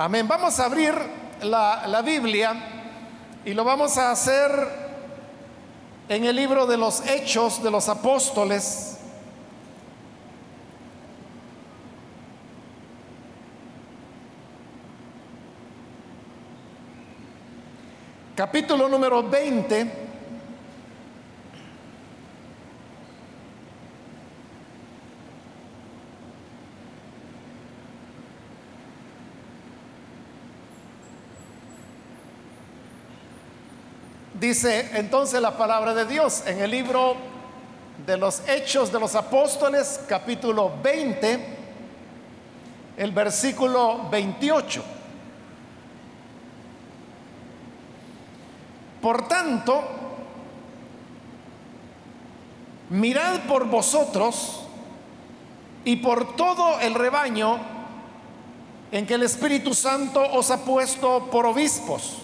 Amén. Vamos a abrir la Biblia y lo vamos a hacer en el libro de los Hechos de los Apóstoles. Capítulo número 20. Dice entonces la palabra de Dios en el libro de los Hechos de los Apóstoles, capítulo 20, el versículo 28. Por tanto, mirad por vosotros y por todo el rebaño en que el Espíritu Santo os ha puesto por obispos,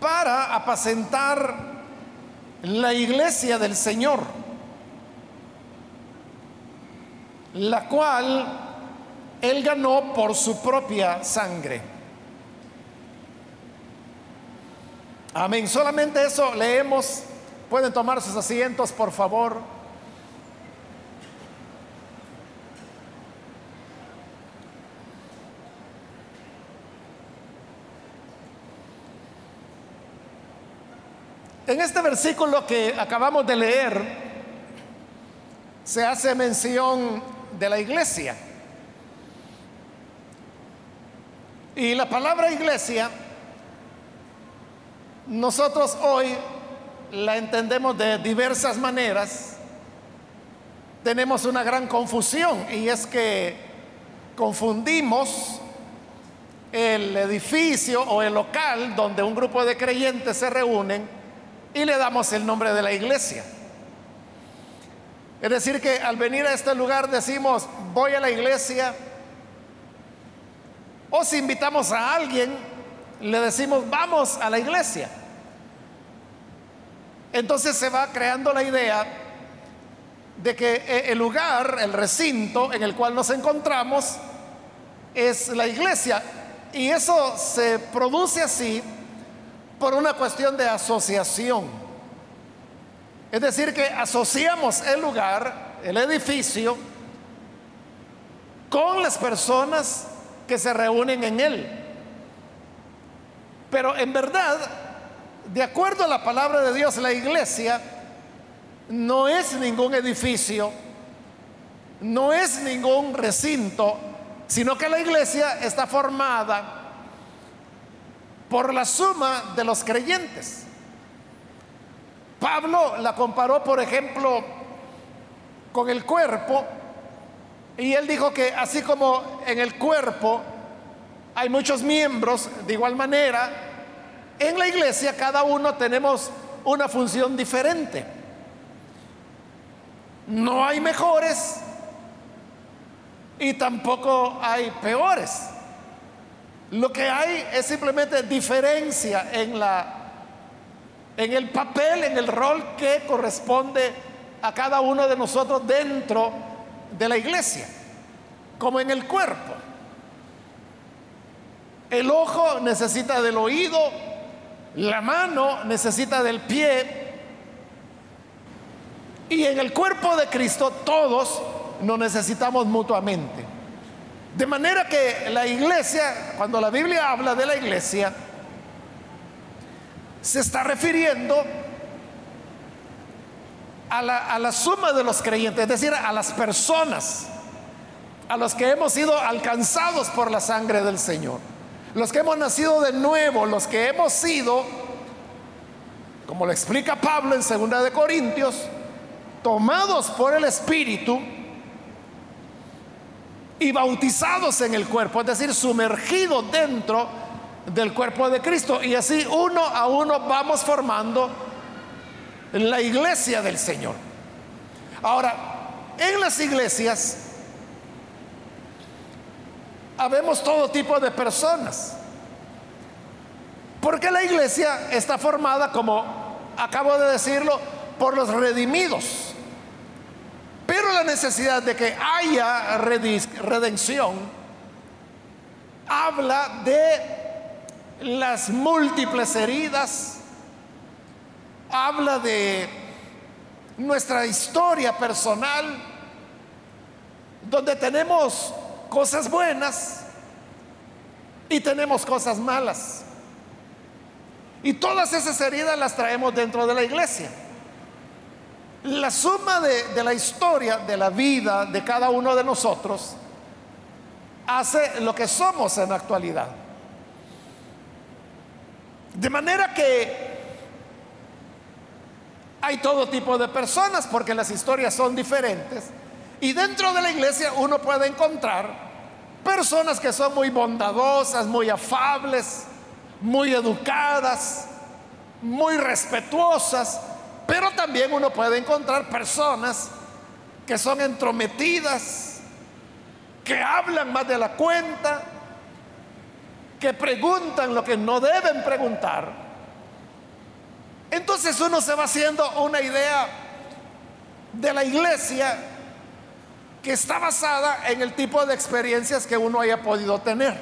para apacentar la iglesia del Señor, la cual Él ganó por su propia sangre. Amén. Solamente eso leemos. Pueden tomar sus asientos, por favor. En este versículo que acabamos de leer se hace mención de la iglesia. Y la palabra iglesia nosotros hoy la entendemos de diversas maneras. Tenemos una gran confusión, y es que confundimos el edificio o el local donde un grupo de creyentes se reúnen y le damos el nombre de la iglesia. Es decir, que al venir a este lugar decimos: voy a la iglesia. O si invitamos a alguien, le decimos: vamos a la iglesia. Entonces se va creando la idea de que el lugar, el recinto en el cual nos encontramos, es la iglesia. Y eso se produce así por una cuestión de asociación. Es decir, que asociamos el lugar, el edificio, con las personas que se reúnen en él. Pero en verdad, de acuerdo a la palabra de Dios, la iglesia no es ningún edificio, no es ningún recinto, sino que la iglesia está formada por la suma de los creyentes. Pablo la comparó, por ejemplo, con el cuerpo, y él dijo que así como en el cuerpo hay muchos miembros, de igual manera en la iglesia cada uno tenemos una función diferente. No hay mejores y tampoco hay peores. Lo que hay es simplemente diferencia en el papel, en el rol que corresponde a cada uno de nosotros dentro de la iglesia, como en el cuerpo. El ojo necesita del oído, la mano necesita del pie, y en el cuerpo de Cristo todos nos necesitamos mutuamente. De manera que la iglesia, cuando la Biblia habla de la iglesia, se está refiriendo a la suma de los creyentes, es decir, a las personas, a los que hemos sido alcanzados por la sangre del Señor, los que hemos nacido de nuevo, los que hemos sido, como lo explica Pablo en 2 de Corintios, tomados por el Espíritu y bautizados en el cuerpo, es decir, sumergidos dentro del cuerpo de Cristo. Y así uno a uno vamos formando la iglesia del Señor. Ahora, en las iglesias habemos todo tipo de personas, porque la iglesia está formada, como acabo de decirlo, por los redimidos. Pero la necesidad de que haya redención habla de las múltiples heridas, habla de nuestra historia personal, donde tenemos cosas buenas y tenemos cosas malas. Y todas esas heridas las traemos dentro de la iglesia. La suma de la historia, de la vida de cada uno de nosotros, hace lo que somos en la actualidad. De manera que hay todo tipo de personas, porque las historias son diferentes. Y dentro de la iglesia uno puede encontrar personas que son muy bondadosas, muy afables, muy educadas, muy respetuosas. Pero también uno puede encontrar personas que son entrometidas, que hablan más de la cuenta, que preguntan lo que no deben preguntar. Entonces uno se va haciendo una idea de la iglesia que está basada en el tipo de experiencias que uno haya podido tener.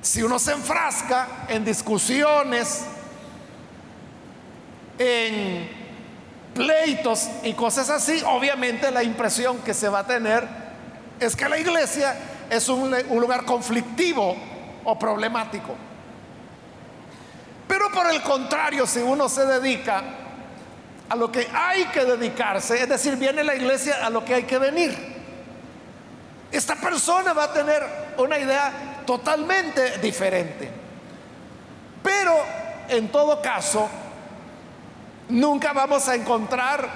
Si uno se enfrasca en discusiones, en pleitos y cosas así, obviamente la impresión que se va a tener es que la iglesia es un lugar conflictivo o problemático. Pero por el contrario, si uno se dedica a lo que hay que dedicarse, es decir, viene la iglesia a lo que hay que venir, esta persona va a tener una idea totalmente diferente. Pero en todo caso, nunca vamos a encontrar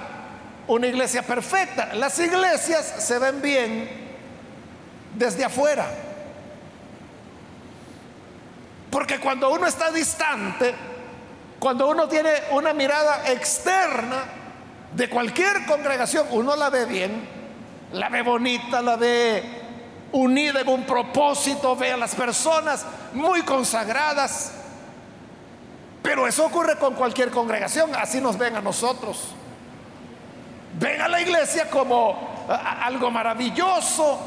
una iglesia perfecta. Las iglesias se ven bien desde afuera, porque cuando uno está distante, cuando uno tiene una mirada externa de cualquier congregación, uno la ve bien, la ve bonita, la ve unida en un propósito, ve a las personas muy consagradas. Pero eso ocurre con cualquier congregación, así nos ven a nosotros. Ven a la iglesia como algo maravilloso.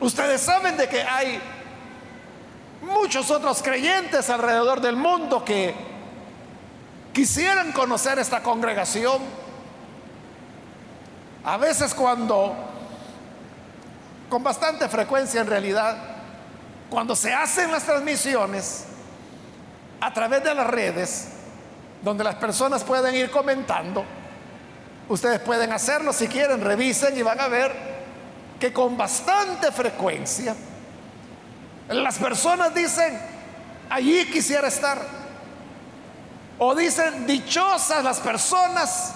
Ustedes saben de que hay muchos otros creyentes alrededor del mundo que quisieran conocer esta congregación. A veces con bastante frecuencia en realidad, cuando se hacen las transmisiones a través de las redes, donde las personas pueden ir comentando, ustedes pueden hacerlo si quieren, revisen y van a ver que con bastante frecuencia las personas dicen: allí quisiera estar, o dicen: dichosas las personas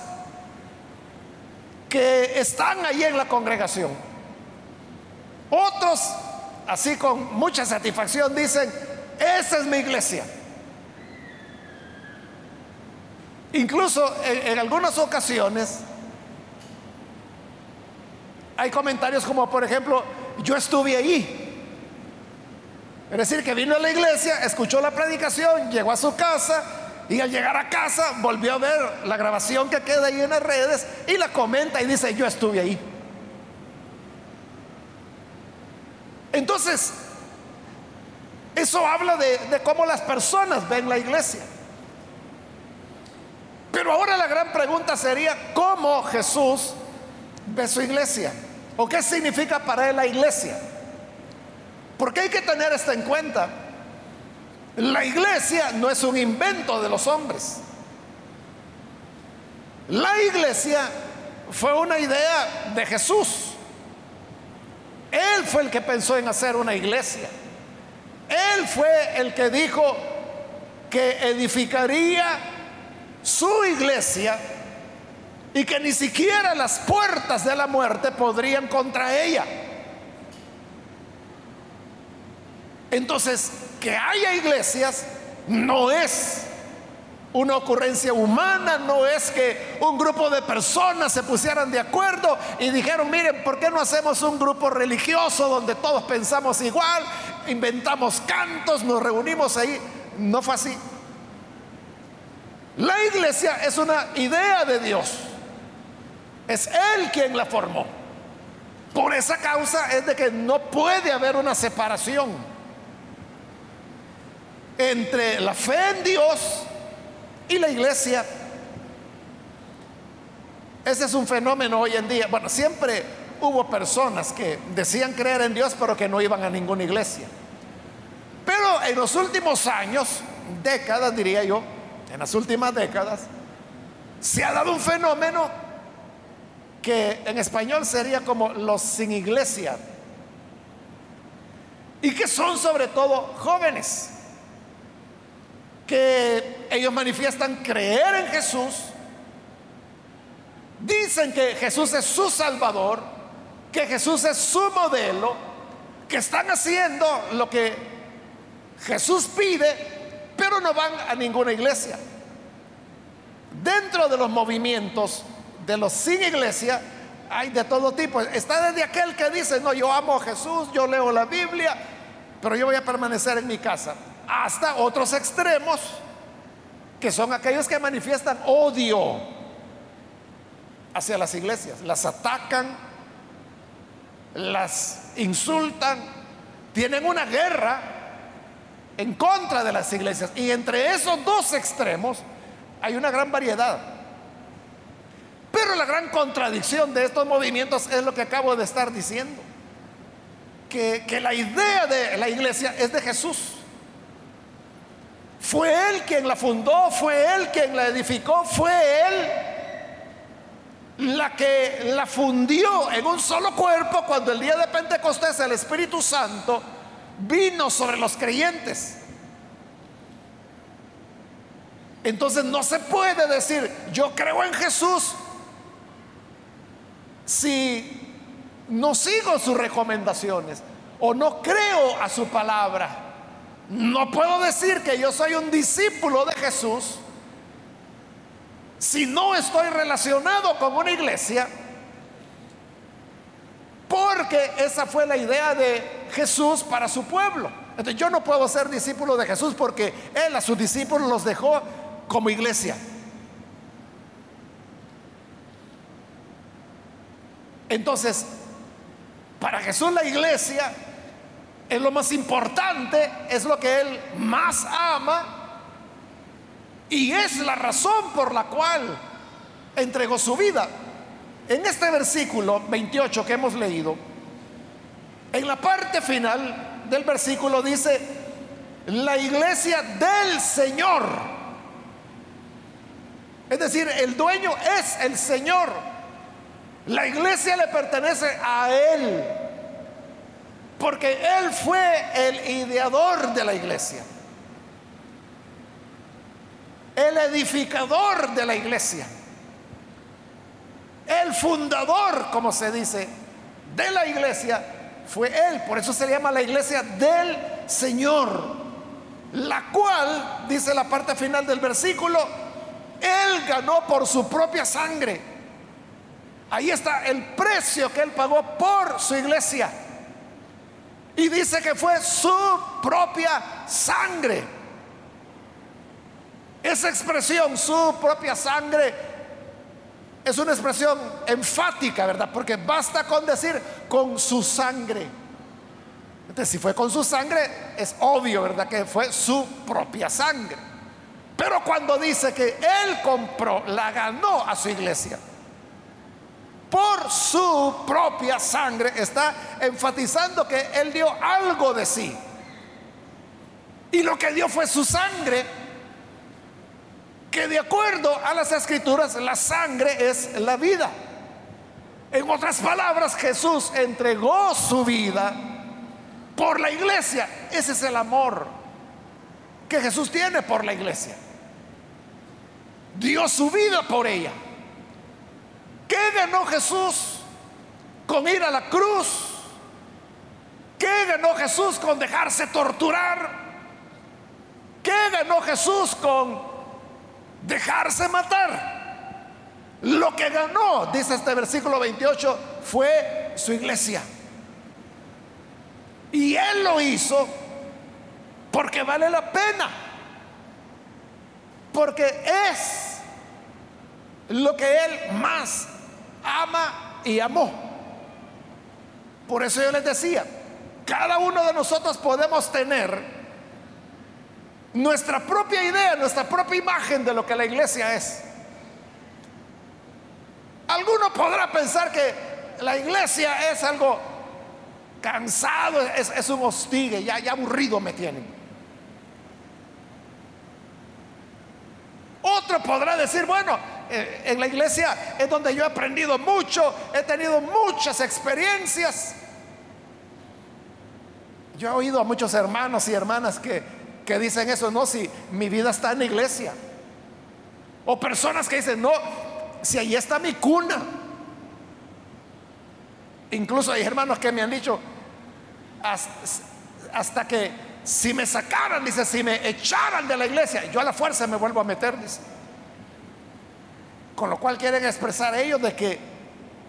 que están allí en la congregación. Otros, así con mucha satisfacción, dicen: esa es mi iglesia. Incluso en algunas ocasiones hay comentarios como, por ejemplo: yo estuve allí. Es decir, que vino a la iglesia, escuchó la predicación, llegó a su casa, y al llegar a casa volvió a ver la grabación que queda ahí en las redes y la comenta y dice: yo estuve ahí. Entonces, eso habla de cómo las personas ven la iglesia. Pero ahora la gran pregunta sería: ¿cómo Jesús ve su iglesia? ¿O qué significa para él la iglesia? Porque hay que tener esto en cuenta. La iglesia no es un invento de los hombres. La iglesia fue una idea de Jesús. Él fue el que pensó en hacer una iglesia. Él fue el que dijo que edificaría su iglesia y que ni siquiera las puertas de la muerte podrían contra ella. Entonces, que haya iglesias no es una ocurrencia humana, no es que un grupo de personas se pusieran de acuerdo y dijeron: miren, ¿por qué no hacemos un grupo religioso donde todos pensamos igual, inventamos cantos, nos reunimos ahí? No fue así. La iglesia es una idea de Dios. Es Él quien la formó. Por esa causa es de que no puede haber una separación entre la fe en Dios y la iglesia. Ese es un fenómeno hoy en día. Bueno, siempre hubo personas que decían creer en Dios pero que no iban a ninguna iglesia. Pero en los últimos años, décadas diría yo, en las últimas décadas, se ha dado un fenómeno que en español sería como los sin iglesia, y que son sobre todo jóvenes, que ellos manifiestan creer en Jesús, dicen que Jesús es su Salvador, que Jesús es su modelo, que están haciendo lo que Jesús pide, pero no van a ninguna iglesia. Dentro de los movimientos de los sin iglesia hay de todo tipo. Está desde aquel que dice: no, yo amo a Jesús, yo leo la Biblia, pero yo voy a permanecer en mi casa. Hasta otros extremos, que son aquellos que manifiestan odio hacia las iglesias, las atacan, las insultan, tienen una guerra en contra de las iglesias. Y entre esos dos extremos hay una gran variedad. Pero la gran contradicción de estos movimientos es lo que acabo de estar diciendo, que la idea de la iglesia es de Jesús. Fue Él quien la fundó, fue Él quien la edificó, fue Él la que la fundió en un solo cuerpo cuando el día de Pentecostés el Espíritu Santo vino sobre los creyentes. Entonces no se puede decir: yo creo en Jesús, si no sigo sus recomendaciones o no creo a su palabra. No puedo decir que yo soy un discípulo de Jesús si no estoy relacionado con una iglesia, porque esa fue la idea de Jesús para su pueblo. Entonces yo no puedo ser discípulo de Jesús porque Él a sus discípulos los dejó como iglesia. Entonces, para Jesús la iglesia es lo más importante, es lo que Él más ama, y es la razón por la cual entregó su vida. En este versículo 28 que hemos leído, en la parte final del versículo dice: la iglesia del Señor. Es decir, el dueño es el Señor. La iglesia le pertenece a Él, porque Él fue el ideador de la iglesia, el edificador de la iglesia, el fundador, como se dice, de la iglesia fue Él. Por eso se llama la iglesia del Señor, la cual, dice la parte final del versículo, Él ganó por su propia sangre. Ahí está el precio que Él pagó por su iglesia. Y dice que fue su propia sangre. Esa expresión, su propia sangre, es una expresión enfática, ¿verdad? Porque basta con decir con su sangre. Entonces, si fue con su sangre, es obvio, ¿verdad?, que fue su propia sangre. Pero cuando dice que Él compró, la ganó a su iglesia por su propia sangre, está enfatizando que Él dio algo de sí. Y lo que dio fue su sangre, que de acuerdo a las Escrituras, la sangre es la vida. En otras palabras, Jesús entregó su vida por la iglesia. Ese es el amor que Jesús tiene por la iglesia. Dio su vida por ella. ¿Qué ganó Jesús con ir a la cruz? ¿Qué ganó Jesús con dejarse torturar? ¿Qué ganó Jesús con dejarse matar? Lo que ganó, dice este versículo 28, fue su iglesia. Y Él lo hizo porque vale la pena, porque es lo que Él más ama y amó. Por eso yo les decía, cada uno de nosotros podemos tener nuestra propia idea, nuestra propia imagen de lo que la iglesia es. Alguno podrá pensar que la iglesia es algo cansado, es un hostigue, ya aburrido me tienen. Otro podrá decir, bueno, en la iglesia es donde yo he aprendido mucho, he tenido muchas experiencias. Yo he oído a muchos hermanos y hermanas que dicen eso, no, si mi vida está en la iglesia. O personas que dicen, no, si ahí está mi cuna. Incluso hay hermanos que me han dicho, hasta que si me sacaran, dice, si me echaran de la iglesia, yo a la fuerza me vuelvo a meter, dice. Con lo cual quieren expresar ellos de que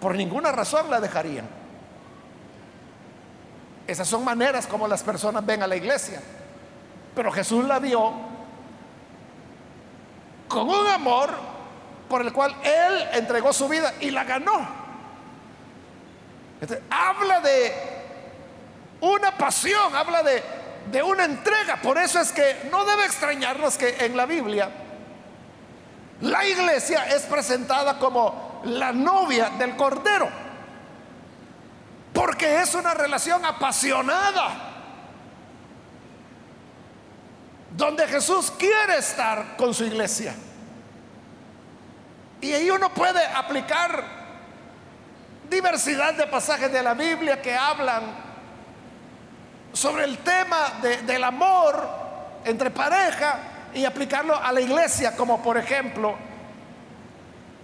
por ninguna razón la dejarían. Esas son maneras como las personas ven a la iglesia. Pero Jesús la vio con un amor por el cual Él entregó su vida y la ganó. Entonces, habla de una pasión, habla de una entrega. Por eso es que no debe extrañarnos que en la Biblia la iglesia es presentada como la novia del Cordero, porque es una relación apasionada donde Jesús quiere estar con su iglesia. Y ahí uno puede aplicar diversidad de pasajes de la Biblia que hablan sobre el tema del amor entre pareja y aplicarlo a la iglesia, como por ejemplo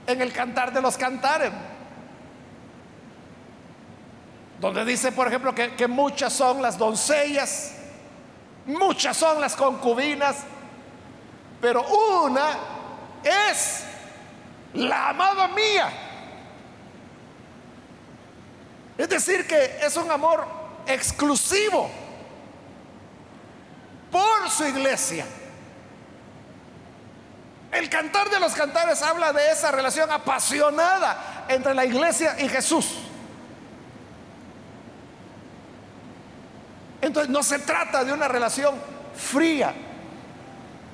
en el Cantar de los Cantares, donde dice por ejemplo que muchas son las doncellas, muchas son las concubinas, pero una es la amada mía. Es decir, que es un amor exclusivo por su iglesia. El Cantar de los Cantares habla de esa relación apasionada entre la iglesia y Jesús. Entonces, no se trata de una relación fría.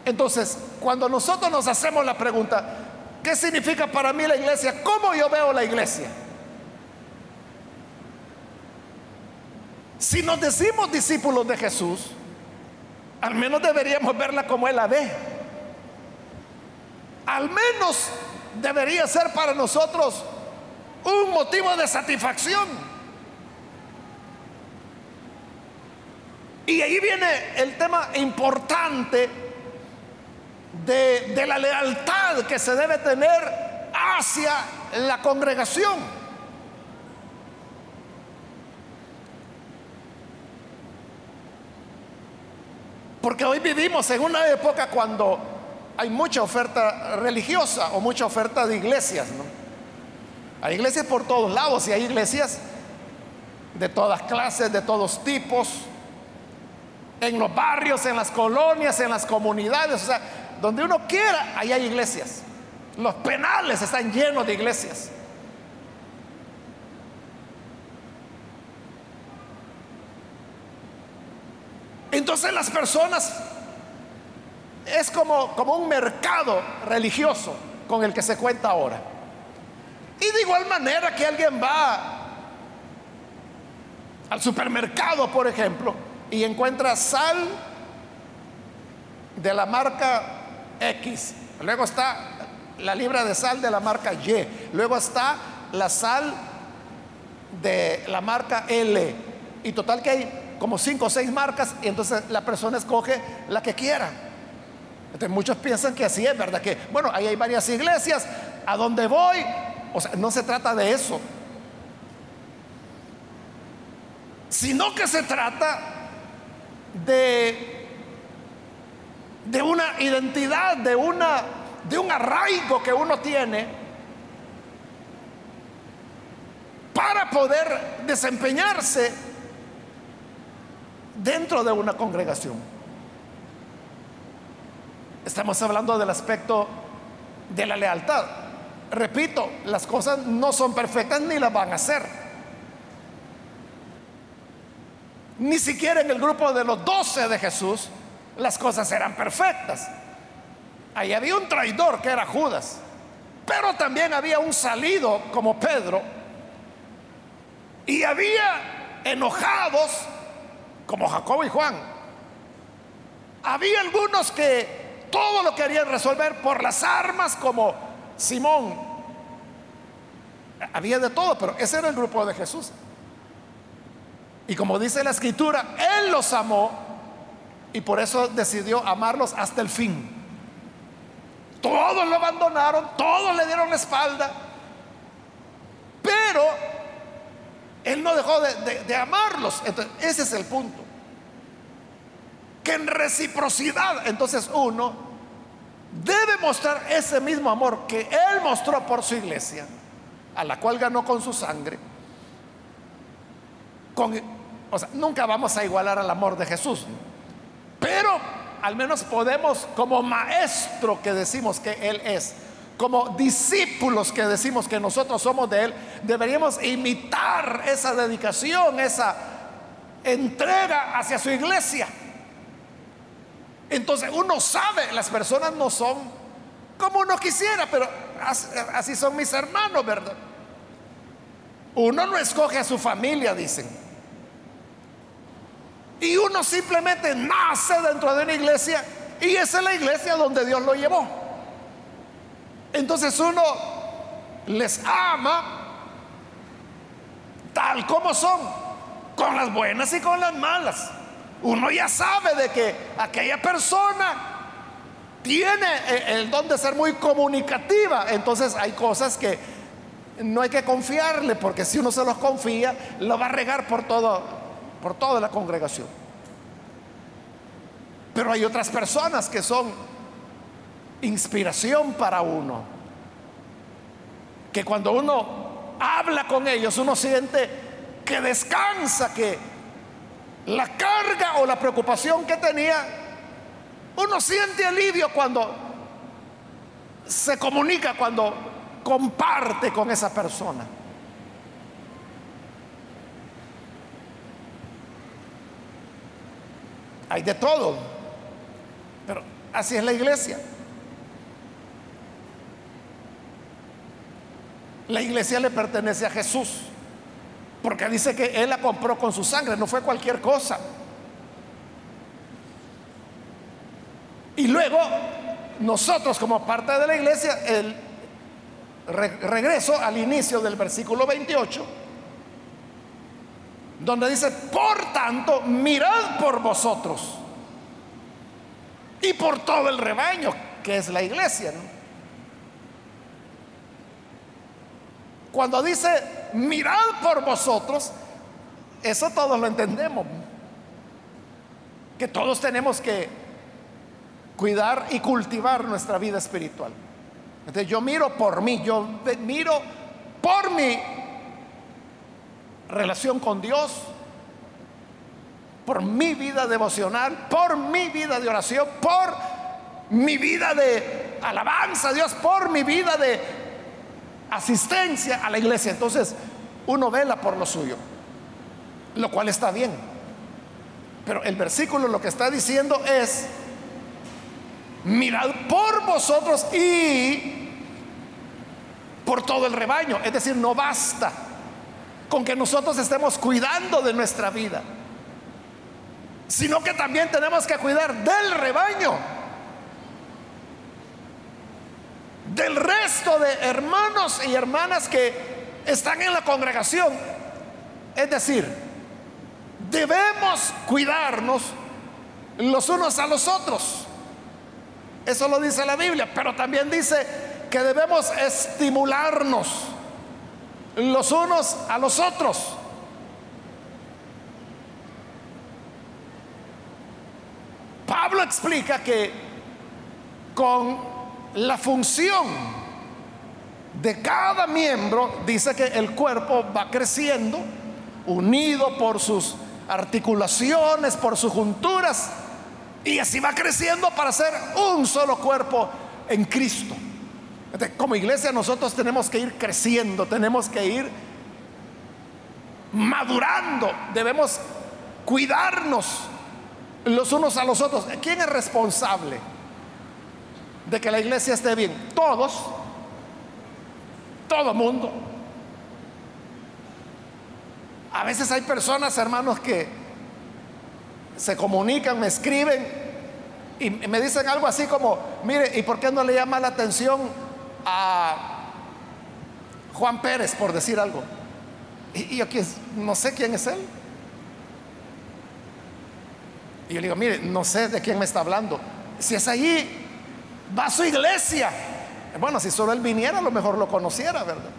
Entonces, cuando nosotros nos hacemos la pregunta, ¿qué significa para mí la iglesia? ¿Cómo yo veo la iglesia? Si nos decimos discípulos de Jesús, al menos deberíamos verla como Él la ve. Al menos debería ser para nosotros un motivo de satisfacción. Y ahí viene el tema importante de la lealtad que se debe tener hacia la congregación. Porque hoy vivimos en una época cuando hay mucha oferta religiosa o mucha oferta de iglesias, ¿no? Hay iglesias por todos lados y hay iglesias de todas clases, de todos tipos, en los barrios, en las colonias, en las comunidades. O sea, donde uno quiera, ahí hay iglesias. Los penales están llenos de iglesias. Entonces las personas es como un mercado religioso con el que se cuenta ahora. Y de igual manera que alguien va al supermercado, por ejemplo, y encuentra sal de la marca X, luego está la libra de sal de la marca Y, luego está la sal de la marca L, y total que hay como 5 o 6 marcas, y entonces la persona escoge la que quiera. Entonces muchos piensan que así es, ¿verdad? Que bueno, ahí hay varias iglesias, ¿a dónde voy? O sea, no se trata de eso, sino que se trata de una identidad, de un arraigo que uno tiene para poder desempeñarse dentro de una congregación. Estamos hablando del aspecto de la lealtad. Repito, las cosas no son perfectas ni las van a ser. Ni siquiera en el grupo de los 12 de Jesús las cosas eran perfectas. Ahí había un traidor que era Judas, pero también había un salido como Pedro, y había enojados como Jacobo y Juan. Había algunos que todo lo querían resolver por las armas como Simón. Había de todo, pero ese era el grupo de Jesús. Y como dice la escritura, Él los amó y por eso decidió amarlos hasta el fin. Todos lo abandonaron, todos le dieron la espalda, pero Él no dejó de amarlos. Entonces, ese es el punto. Que en reciprocidad, entonces uno debe mostrar ese mismo amor que Él mostró por su iglesia, a la cual ganó con su sangre. Nunca vamos a igualar al amor de Jesús, ¿no? Pero al menos podemos, como maestro que decimos que Él es, como discípulos que decimos que nosotros somos de Él, deberíamos imitar esa dedicación, esa entrega hacia su iglesia. Entonces uno sabe, las personas no son como uno quisiera, pero así son mis hermanos, ¿verdad? Uno no escoge a su familia, dicen. Y uno simplemente nace dentro de una iglesia, y esa es la iglesia donde Dios lo llevó. Entonces uno les ama tal como son, con las buenas y con las malas. Uno ya sabe de que aquella persona tiene el don de ser muy comunicativa. Entonces hay cosas que no hay que confiarle, porque si uno se los confía, lo va a regar por toda la congregación. Pero hay otras personas que son inspiración para uno, que cuando uno habla con ellos, uno siente que descansa, que la carga o la preocupación que tenía, uno siente alivio cuando se comunica, cuando comparte con esa persona. Hay de todo, pero así es la iglesia. La iglesia le pertenece a Jesús, porque dice que Él la compró con su sangre, no fue cualquier cosa. Y luego nosotros, como parte de la iglesia, regreso al inicio del versículo 28, donde dice: por tanto, mirad por vosotros y por todo el rebaño que es la iglesia, ¿no? Cuando dice mirad por vosotros, eso todos lo entendemos, que todos tenemos que cuidar y cultivar nuestra vida espiritual. Entonces yo miro por mí, yo miro por mi relación con Dios, por mi vida devocional, por mi vida de oración, por mi vida de alabanza a Dios, por mi vida de asistencia a la iglesia. Entonces uno vela por lo suyo, lo cual está bien, pero el versículo lo que está diciendo es: mirad por vosotros y por todo el rebaño. Es decir, no basta con que nosotros estemos cuidando de nuestra vida, sino que también tenemos que cuidar del rebaño, del resto de hermanos y hermanas que están en la congregación. Es decir, debemos cuidarnos los unos a los otros. Eso lo dice la Biblia, pero también dice que debemos estimularnos los unos a los otros. Pablo explica que con la función de cada miembro, dice que el cuerpo va creciendo, unido por sus articulaciones, por sus junturas, y así va creciendo para ser un solo cuerpo en Cristo. Como iglesia nosotros tenemos que ir creciendo, tenemos que ir madurando, debemos cuidarnos los unos a los otros. ¿Quién es responsable de que la iglesia esté bien? Todos, todo mundo. A veces hay personas, hermanos, que se comunican, me escriben y me dicen algo así como: mire, ¿y por qué no le llama la atención a Juan Pérez, por decir algo? Y yo no sé quién es él. Y yo le digo: mire, no sé de quién me está hablando. Si es allí, va a su iglesia. Bueno, si solo él viniera, a lo mejor lo conociera, ¿verdad?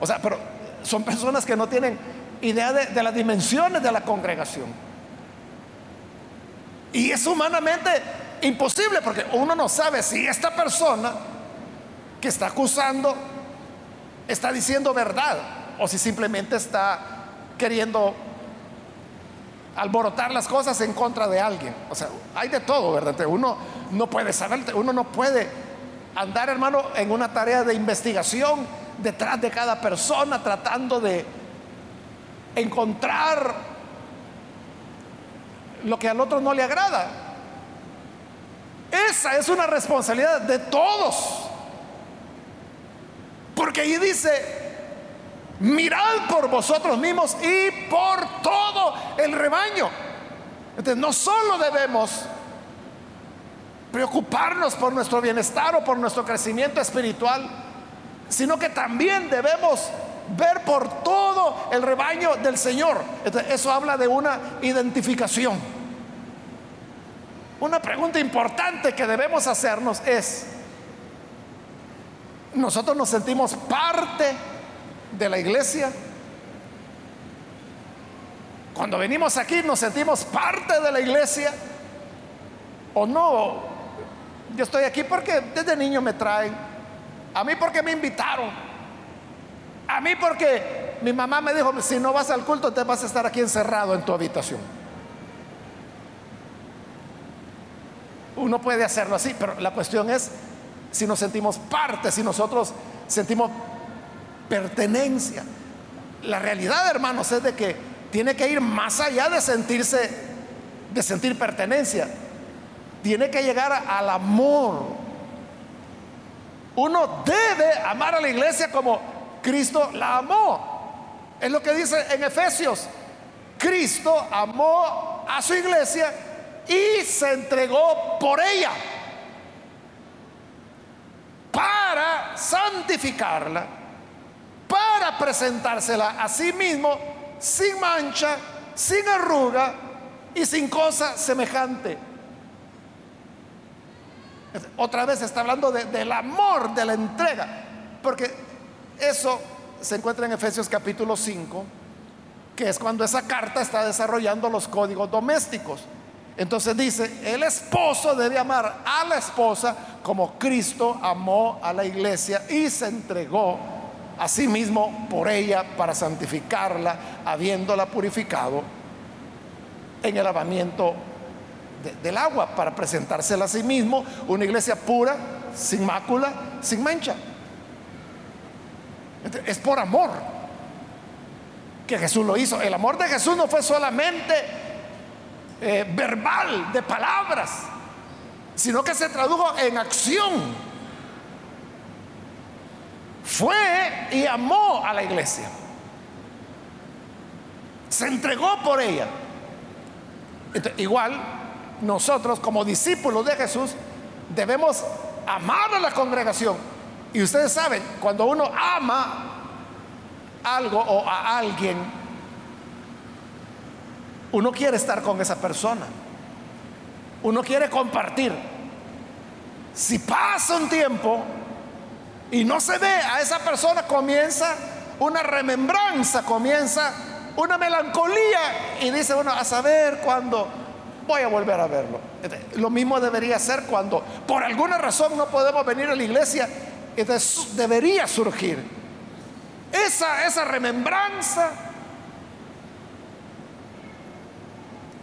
O sea, pero son personas que no tienen idea de las dimensiones de la congregación. Y es humanamente imposible, porque uno no sabe si esta persona que está acusando está diciendo verdad, o si simplemente está queriendo alborotar las cosas en contra de alguien. O sea, hay de todo, ¿verdad? Uno no puede saber, uno no puede andar, hermano, en una tarea de investigación detrás de cada persona, tratando de encontrar lo que al otro no le agrada. Esa es una responsabilidad de todos, porque ahí dice: mirad por vosotros mismos y por todo el rebaño. Entonces, no solo debemos preocuparnos por nuestro bienestar o por nuestro crecimiento espiritual, sino que también debemos ver por todo el rebaño del Señor. Entonces, eso habla de una identificación. Una pregunta importante que debemos hacernos es: ¿nosotros nos sentimos parte de la iglesia? Cuando venimos aquí, ¿nos sentimos parte de la iglesia o no? Yo estoy aquí porque desde niño me traen, a mí porque me invitaron, a mí porque mi mamá me dijo: si no vas al culto, te vas a estar aquí encerrado en tu habitación. Uno puede hacerlo así, pero la cuestión es si nos sentimos parte, si nosotros sentimos pertenencia. La realidad, hermanos, es de que tiene que ir más allá de sentir pertenencia. Tiene que llegar al amor. Uno debe amar a la iglesia como Cristo la amó. Es lo que dice en Efesios: Cristo amó a su iglesia y se entregó por ella para santificarla, para presentársela a sí mismo sin mancha, sin arruga y sin cosa semejante. Otra vez está hablando del amor, de la entrega, porque eso se encuentra en Efesios capítulo 5, que es cuando esa carta está desarrollando los códigos domésticos. Entonces dice: el esposo debe amar a la esposa como Cristo amó a la iglesia y se entregó a sí mismo por ella para santificarla, habiéndola purificado en el lavamiento del agua, para presentársela a sí mismo una iglesia pura, sin mácula, sin mancha. Es por amor que Jesús lo hizo. El amor de Jesús no fue solamente verbal, de palabras, sino que se tradujo en acción. Fue y amó a la iglesia, se entregó por ella. Entonces, igual nosotros como discípulos de Jesús debemos amar a la congregación. Y ustedes saben, cuando uno ama algo o a alguien, uno quiere estar con esa persona, uno quiere compartir. Si pasa un tiempo y no se ve a esa persona, comienza una remembranza, comienza una melancolía, y dice uno: a saber cuándo voy a volver a verlo. Lo mismo debería ser cuando por alguna razón no podemos venir a la iglesia. Entonces debería surgir esa remembranza.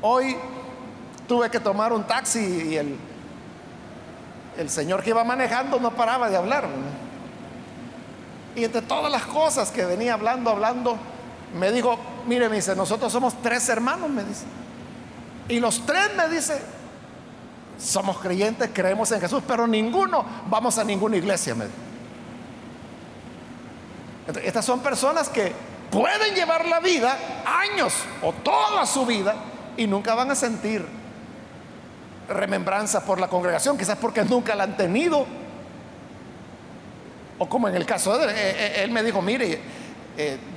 Hoy tuve que tomar un taxi y el señor que iba manejando no paraba de hablar, ¿no? Y entre todas las cosas que venía hablando, me dijo: mire, me dice, nosotros somos 3 hermanos, me dice. Y los 3, me dice, somos creyentes, creemos en Jesús, pero ninguno vamos a ninguna iglesia, me dice. Estas son personas que pueden llevar la vida años o toda su vida y nunca van a sentir remembranza por la congregación, quizás porque nunca la han tenido. O como en el caso de él me dijo, mire,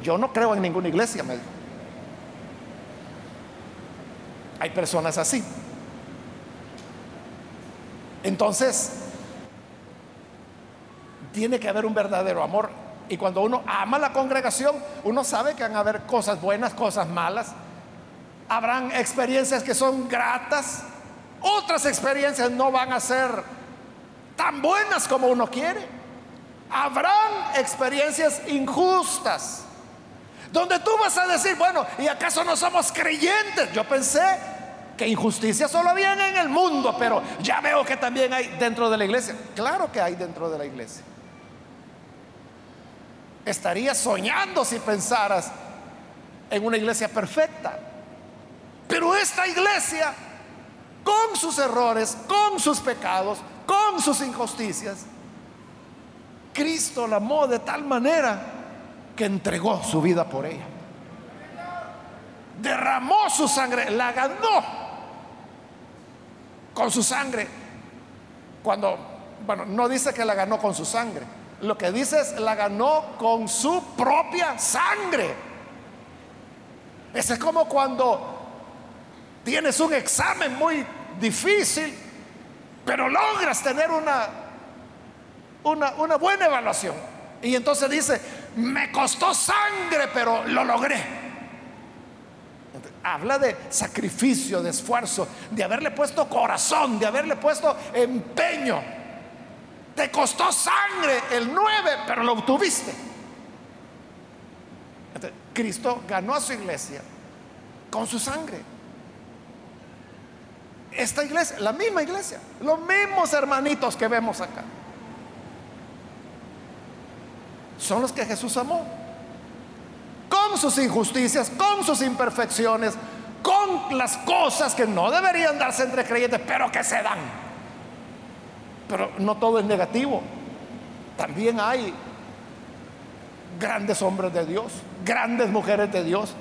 yo no creo en ninguna iglesia, me dijo. Hay personas así. Entonces, tiene que haber un verdadero amor. Y cuando uno ama la congregación, uno sabe que van a haber cosas buenas, cosas malas. Habrán experiencias que son gratas. Otras experiencias no van a ser tan buenas como uno quiere. Habrán experiencias injustas, donde tú vas a decir, bueno, ¿y acaso no somos creyentes? Yo pensé que injusticia solo había en el mundo, pero ya veo que también hay dentro de la iglesia. Claro que hay dentro de la iglesia. Estarías soñando si pensaras en una iglesia perfecta. Pero esta iglesia, con sus errores, con sus pecados, con sus injusticias, Cristo la amó de tal manera que entregó su vida por ella. Derramó su sangre, la ganó con su sangre. Cuando, bueno, no dice que la ganó con su sangre. Lo que dice es la ganó con su propia sangre. Ese es como cuando tienes un examen muy difícil, pero logras tener una buena evaluación. Y entonces dice, me costó sangre, pero lo logré. Habla de sacrificio, de esfuerzo, de haberle puesto corazón, de haberle puesto empeño. Te costó sangre el 9, pero lo obtuviste. Entonces, Cristo ganó a su iglesia con su sangre. Esta iglesia, la misma iglesia, los mismos hermanitos que vemos acá, son los que Jesús amó, con sus injusticias, con sus imperfecciones, con las cosas que no deberían darse entre creyentes, pero que se dan. Pero no todo es negativo. También hay grandes hombres de Dios, grandes mujeres de Dios.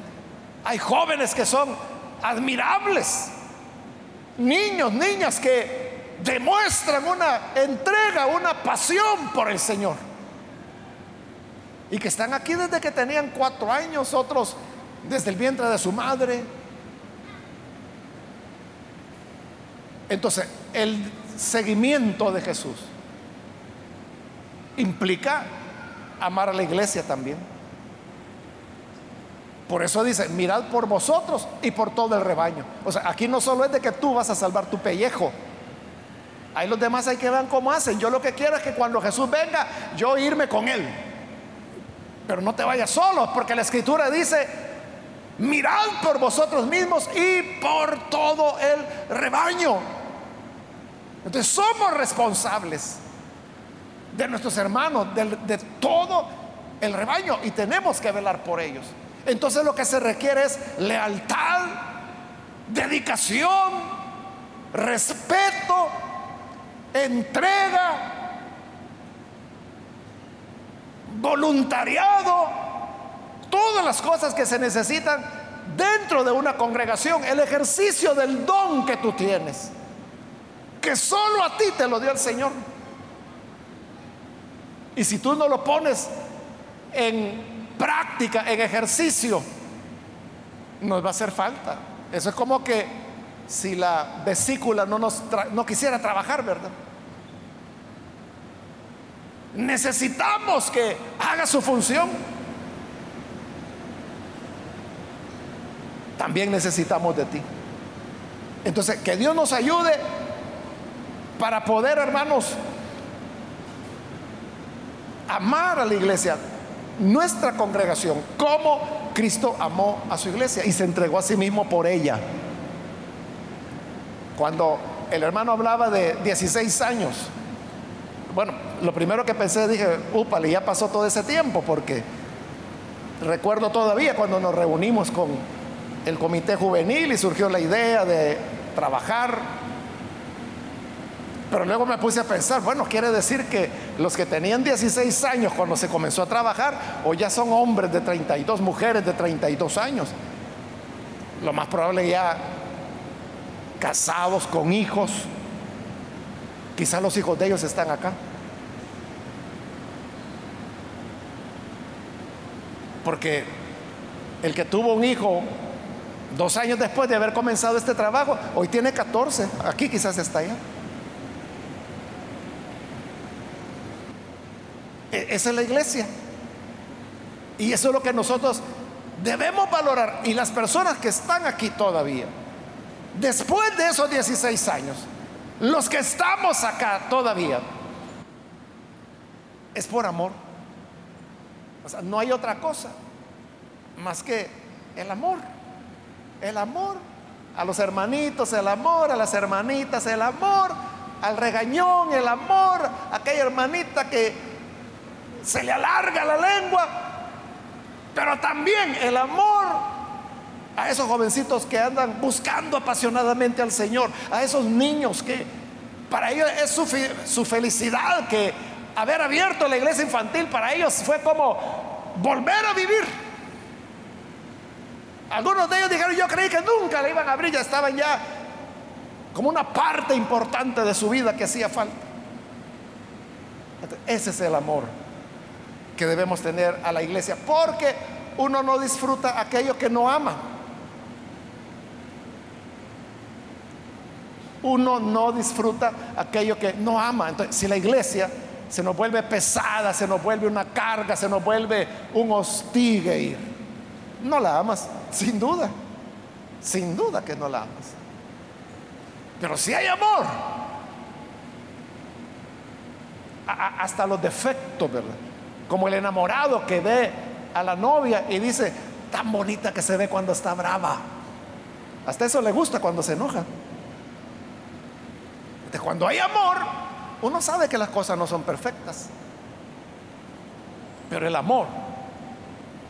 Hay jóvenes que son admirables. Niños, niñas que demuestran una entrega, una pasión por el Señor. Y que están aquí desde que tenían 4 años, otros desde el vientre de su madre. Entonces, el seguimiento de Jesús implica amar a la iglesia también. Por eso dice, mirad por vosotros y por todo el rebaño. O sea, aquí no solo es de que tú vas a salvar tu pellejo. Ahí los demás hay que ver cómo hacen. Yo lo que quiero es que cuando Jesús venga, yo irme con él. Pero no te vayas solo, porque la escritura dice, mirad por vosotros mismos y por todo el rebaño. Entonces somos responsables de nuestros hermanos, de todo el rebaño, y tenemos que velar por ellos. Entonces lo que se requiere es lealtad, dedicación, respeto, entrega, voluntariado, todas las cosas que se necesitan dentro de una congregación, el ejercicio del don que tú tienes, que solo a ti te lo dio el Señor. Y si tú no lo pones en práctica, en ejercicio, nos va a hacer falta. Eso es como que si la vesícula no quisiera trabajar, ¿verdad? Necesitamos que haga su función. También necesitamos de ti. Entonces, que Dios nos ayude para poder, hermanos, amar a la iglesia, nuestra congregación, como Cristo amó a su iglesia y se entregó a sí mismo por ella. Cuando el hermano hablaba de 16 años, bueno, lo primero que pensé, dije, úpale, ya pasó todo ese tiempo, porque Recuerdo todavía cuando nos reunimos con el comité juvenil y surgió la idea de trabajar, pero luego me puse a pensar, bueno, quiere decir que los que tenían 16 años cuando se comenzó a trabajar, o ya son hombres de 32, mujeres de 32 años, lo más probable ya casados con hijos, quizás los hijos de ellos están acá. Porque el que tuvo un hijo 2 años después de haber comenzado este trabajo, hoy tiene 14, aquí quizás está allá. Esa es la iglesia. Y eso es lo que nosotros debemos valorar. Y las personas que están aquí todavía, después de esos 16 años, los que estamos acá todavía, es por amor. O sea, no hay otra cosa más que el amor. El amor a los hermanitos, el amor a las hermanitas, el amor al regañón, el amor a aquella hermanita que se le alarga la lengua, pero también el amor a esos jovencitos que andan buscando apasionadamente al Señor, a esos niños que para ellos es su felicidad que haber abierto la iglesia infantil para ellos fue como volver a vivir. Algunos de ellos dijeron, yo creí que nunca la iban a abrir, ya estaban ya como una parte importante de su vida que hacía falta. Ese es el amor que debemos tener a la iglesia, porque uno no disfruta aquello que no ama. Uno no disfruta aquello que no ama. Entonces, si la iglesia se nos vuelve pesada, se nos vuelve una carga, se nos vuelve un hostigue, y no la amas, sin duda que no la amas. Pero si hay amor, hasta los defectos, ¿verdad? Como el enamorado que ve a la novia y dice, tan bonita que se ve cuando está brava, hasta eso le gusta cuando se enoja. Entonces, cuando hay amor, uno sabe que las cosas no son perfectas, pero el amor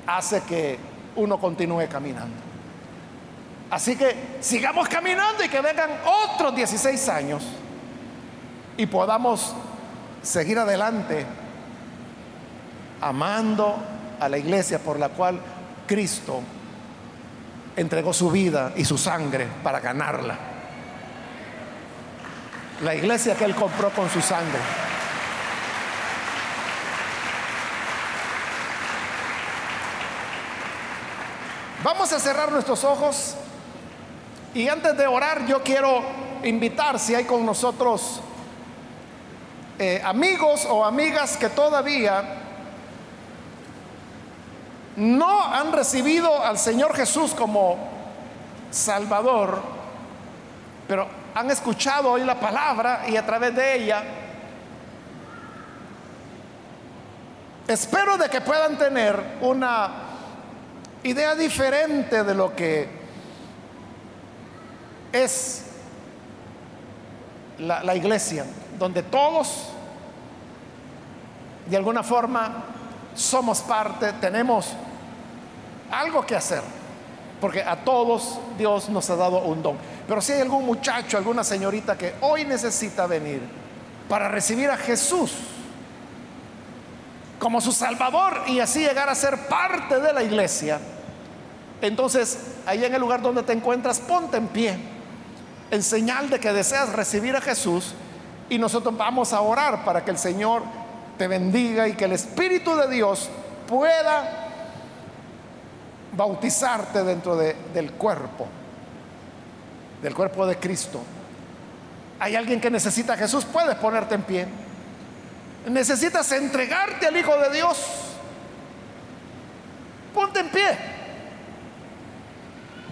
hace que uno continúe caminando. Así que sigamos caminando y que vengan otros 16 años y podamos seguir adelante amando a la iglesia por la cual Cristo entregó su vida y su sangre para ganarla. La iglesia que Él compró con su sangre. Vamos a cerrar nuestros ojos. Y antes de orar, yo quiero invitar, si hay con nosotros amigos o amigas que todavía no han recibido al Señor Jesús como Salvador, pero han escuchado hoy la palabra y a través de ella espero de que puedan tener una idea diferente de lo que es la iglesia, donde todos de alguna forma somos parte, tenemos algo que hacer, porque a todos Dios nos ha dado un don. Pero si hay algún muchacho, alguna señorita que hoy necesita venir para recibir a Jesús como su Salvador y así llegar a ser parte de la iglesia, entonces ahí en el lugar donde te encuentras, ponte en pie en señal de que deseas recibir a Jesús, y nosotros vamos a orar para que el Señor te bendiga y que el Espíritu de Dios pueda bautizarte dentro del cuerpo de Cristo. Hay alguien que necesita a Jesús, puedes ponerte en pie. Necesitas entregarte al Hijo de Dios, ponte en pie.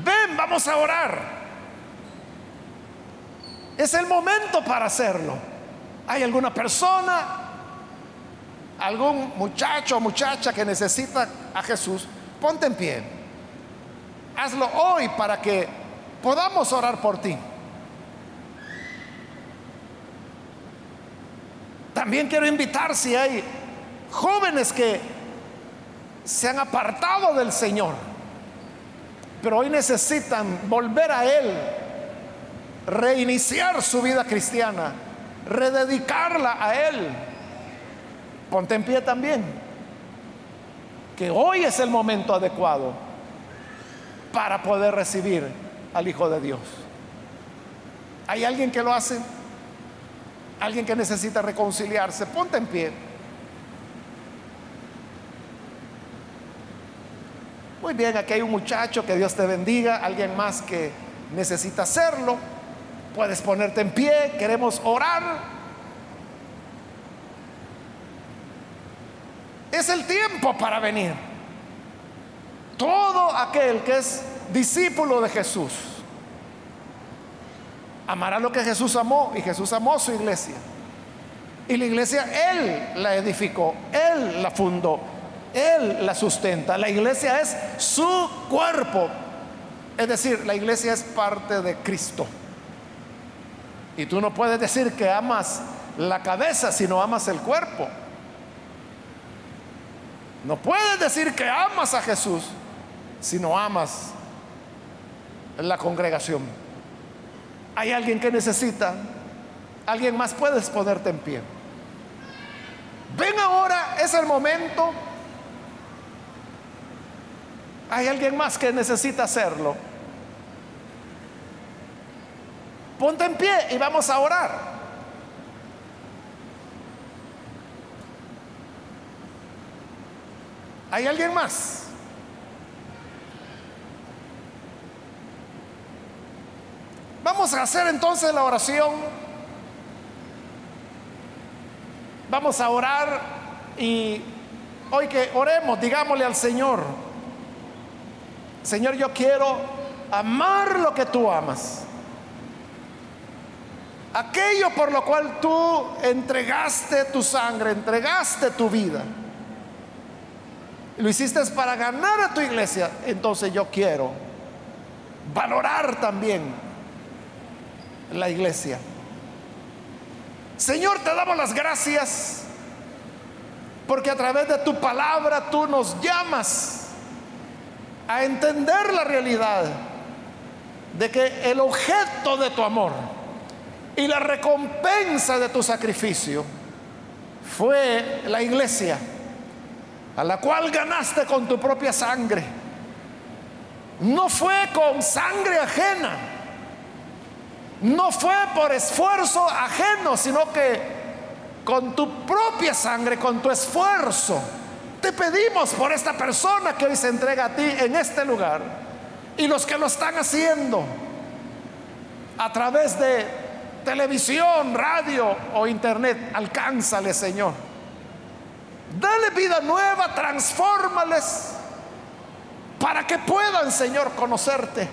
Ven, vamos a orar. Es el momento para hacerlo. Hay alguna persona, algún muchacho o muchacha que necesita a Jesús, ponte en pie. Hazlo hoy para que podamos orar por ti. También quiero invitar, si hay jóvenes que se han apartado del Señor, pero hoy necesitan volver a Él, reiniciar su vida cristiana, rededicarla a Él. Ponte en pie también, que hoy es el momento adecuado para poder recibir al Hijo de Dios. ¿Hay alguien que lo hace? Alguien que necesita reconciliarse. Ponte en pie. Muy bien, aquí hay un muchacho, que Dios te bendiga. Alguien más que necesita hacerlo, puedes ponerte en pie, queremos orar. Es el tiempo para venir. Todo aquel que es discípulo de Jesús amará lo que Jesús amó, y Jesús amó su iglesia, y la iglesia Él la edificó, Él la fundó, Él la sustenta. La iglesia es su cuerpo, es decir, la iglesia es parte de Cristo. Y tú no puedes decir que amas la cabeza si no amas el cuerpo. No puedes decir que amas a Jesús si no amas la congregación. Hay alguien que necesita. Alguien más, puedes ponerte en pie. Ven ahora, es el momento. Hay alguien más que necesita hacerlo. Ponte en pie y vamos a orar. ¿Hay alguien más? Vamos a hacer entonces la oración. Vamos a orar, y hoy que oremos, digámosle al Señor: Señor, yo quiero amar lo que tú amas, aquello por lo cual tú entregaste tu sangre, entregaste tu vida. Lo hiciste para ganar a tu iglesia. Entonces yo quiero valorar también la iglesia. Señor, te damos las gracias, porque a través de tu palabra tú nos llamas a entender la realidad de que el objeto de tu amor y la recompensa de tu sacrificio fue la iglesia, a la cual ganaste con tu propia sangre. No fue con sangre ajena, no fue por esfuerzo ajeno, sino que con tu propia sangre, con tu esfuerzo. Te pedimos por esta persona que hoy se entrega a ti en este lugar, y los que lo están haciendo a través de televisión, radio o internet. Alcánzale, Señor. Dale vida nueva, transfórmales, para que puedan, Señor, conocerte.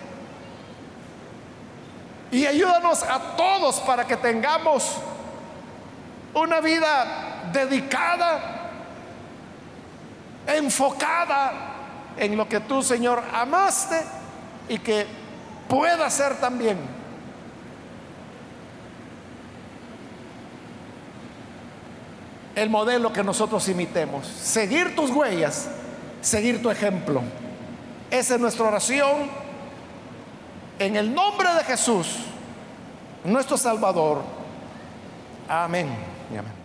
Y ayúdanos a todos para que tengamos una vida dedicada, enfocada en lo que tú, Señor, amaste, y que pueda ser también el modelo que nosotros imitemos. Seguir tus huellas, seguir tu ejemplo. Esa es nuestra oración, en el nombre de Jesús, nuestro Salvador. Amén. Amén.